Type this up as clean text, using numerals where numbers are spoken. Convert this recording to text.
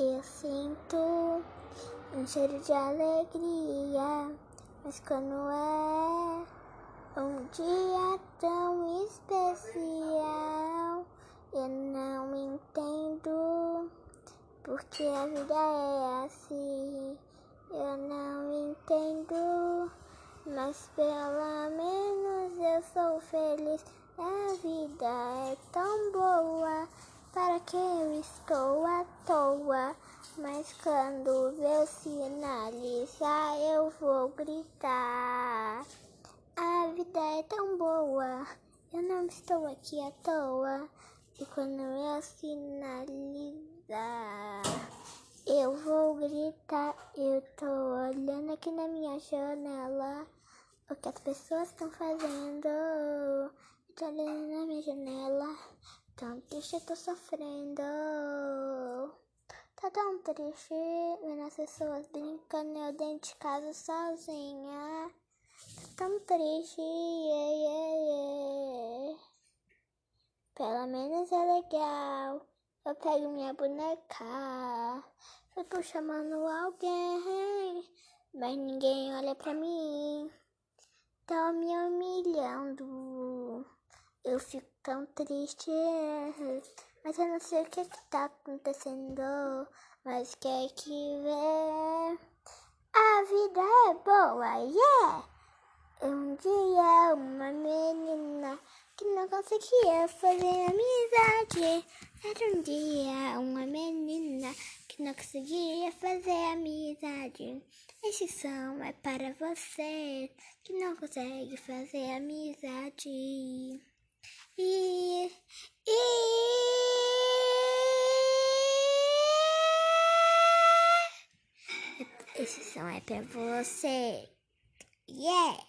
Eu sinto um cheiro de alegria, mas quando é um dia tão especial, eu não entendo porque a vida é assim. Eu não entendo, mas pelo menos eu sou feliz. A vida é tão boa, para que eu estou à toa? Mas quando eu sinalizar, eu vou gritar. A vida é tão boa, eu não estou aqui à toa. E quando eu sinalizar, eu vou gritar. Eu tô olhando aqui na minha janela o que as pessoas estão fazendo. Tô olhando na minha janela, tão triste, eu tô sofrendo. Tá tão triste, vendo as pessoas brincando, eu dentro de casa sozinha. Tá tão triste, Pelo menos é legal, eu pego minha boneca. Eu tô chamando alguém, mas ninguém olha pra mim. Tão me humilhando. Eu fico tão triste, mas eu não sei o que tá acontecendo, mas quer que vê. A vida é boa, yeah! Um dia uma menina que não conseguia fazer amizade. Era um dia uma menina que não conseguia fazer amizade. Este som é para você que não consegue fazer amizade. Esse som é pra você. Yeah!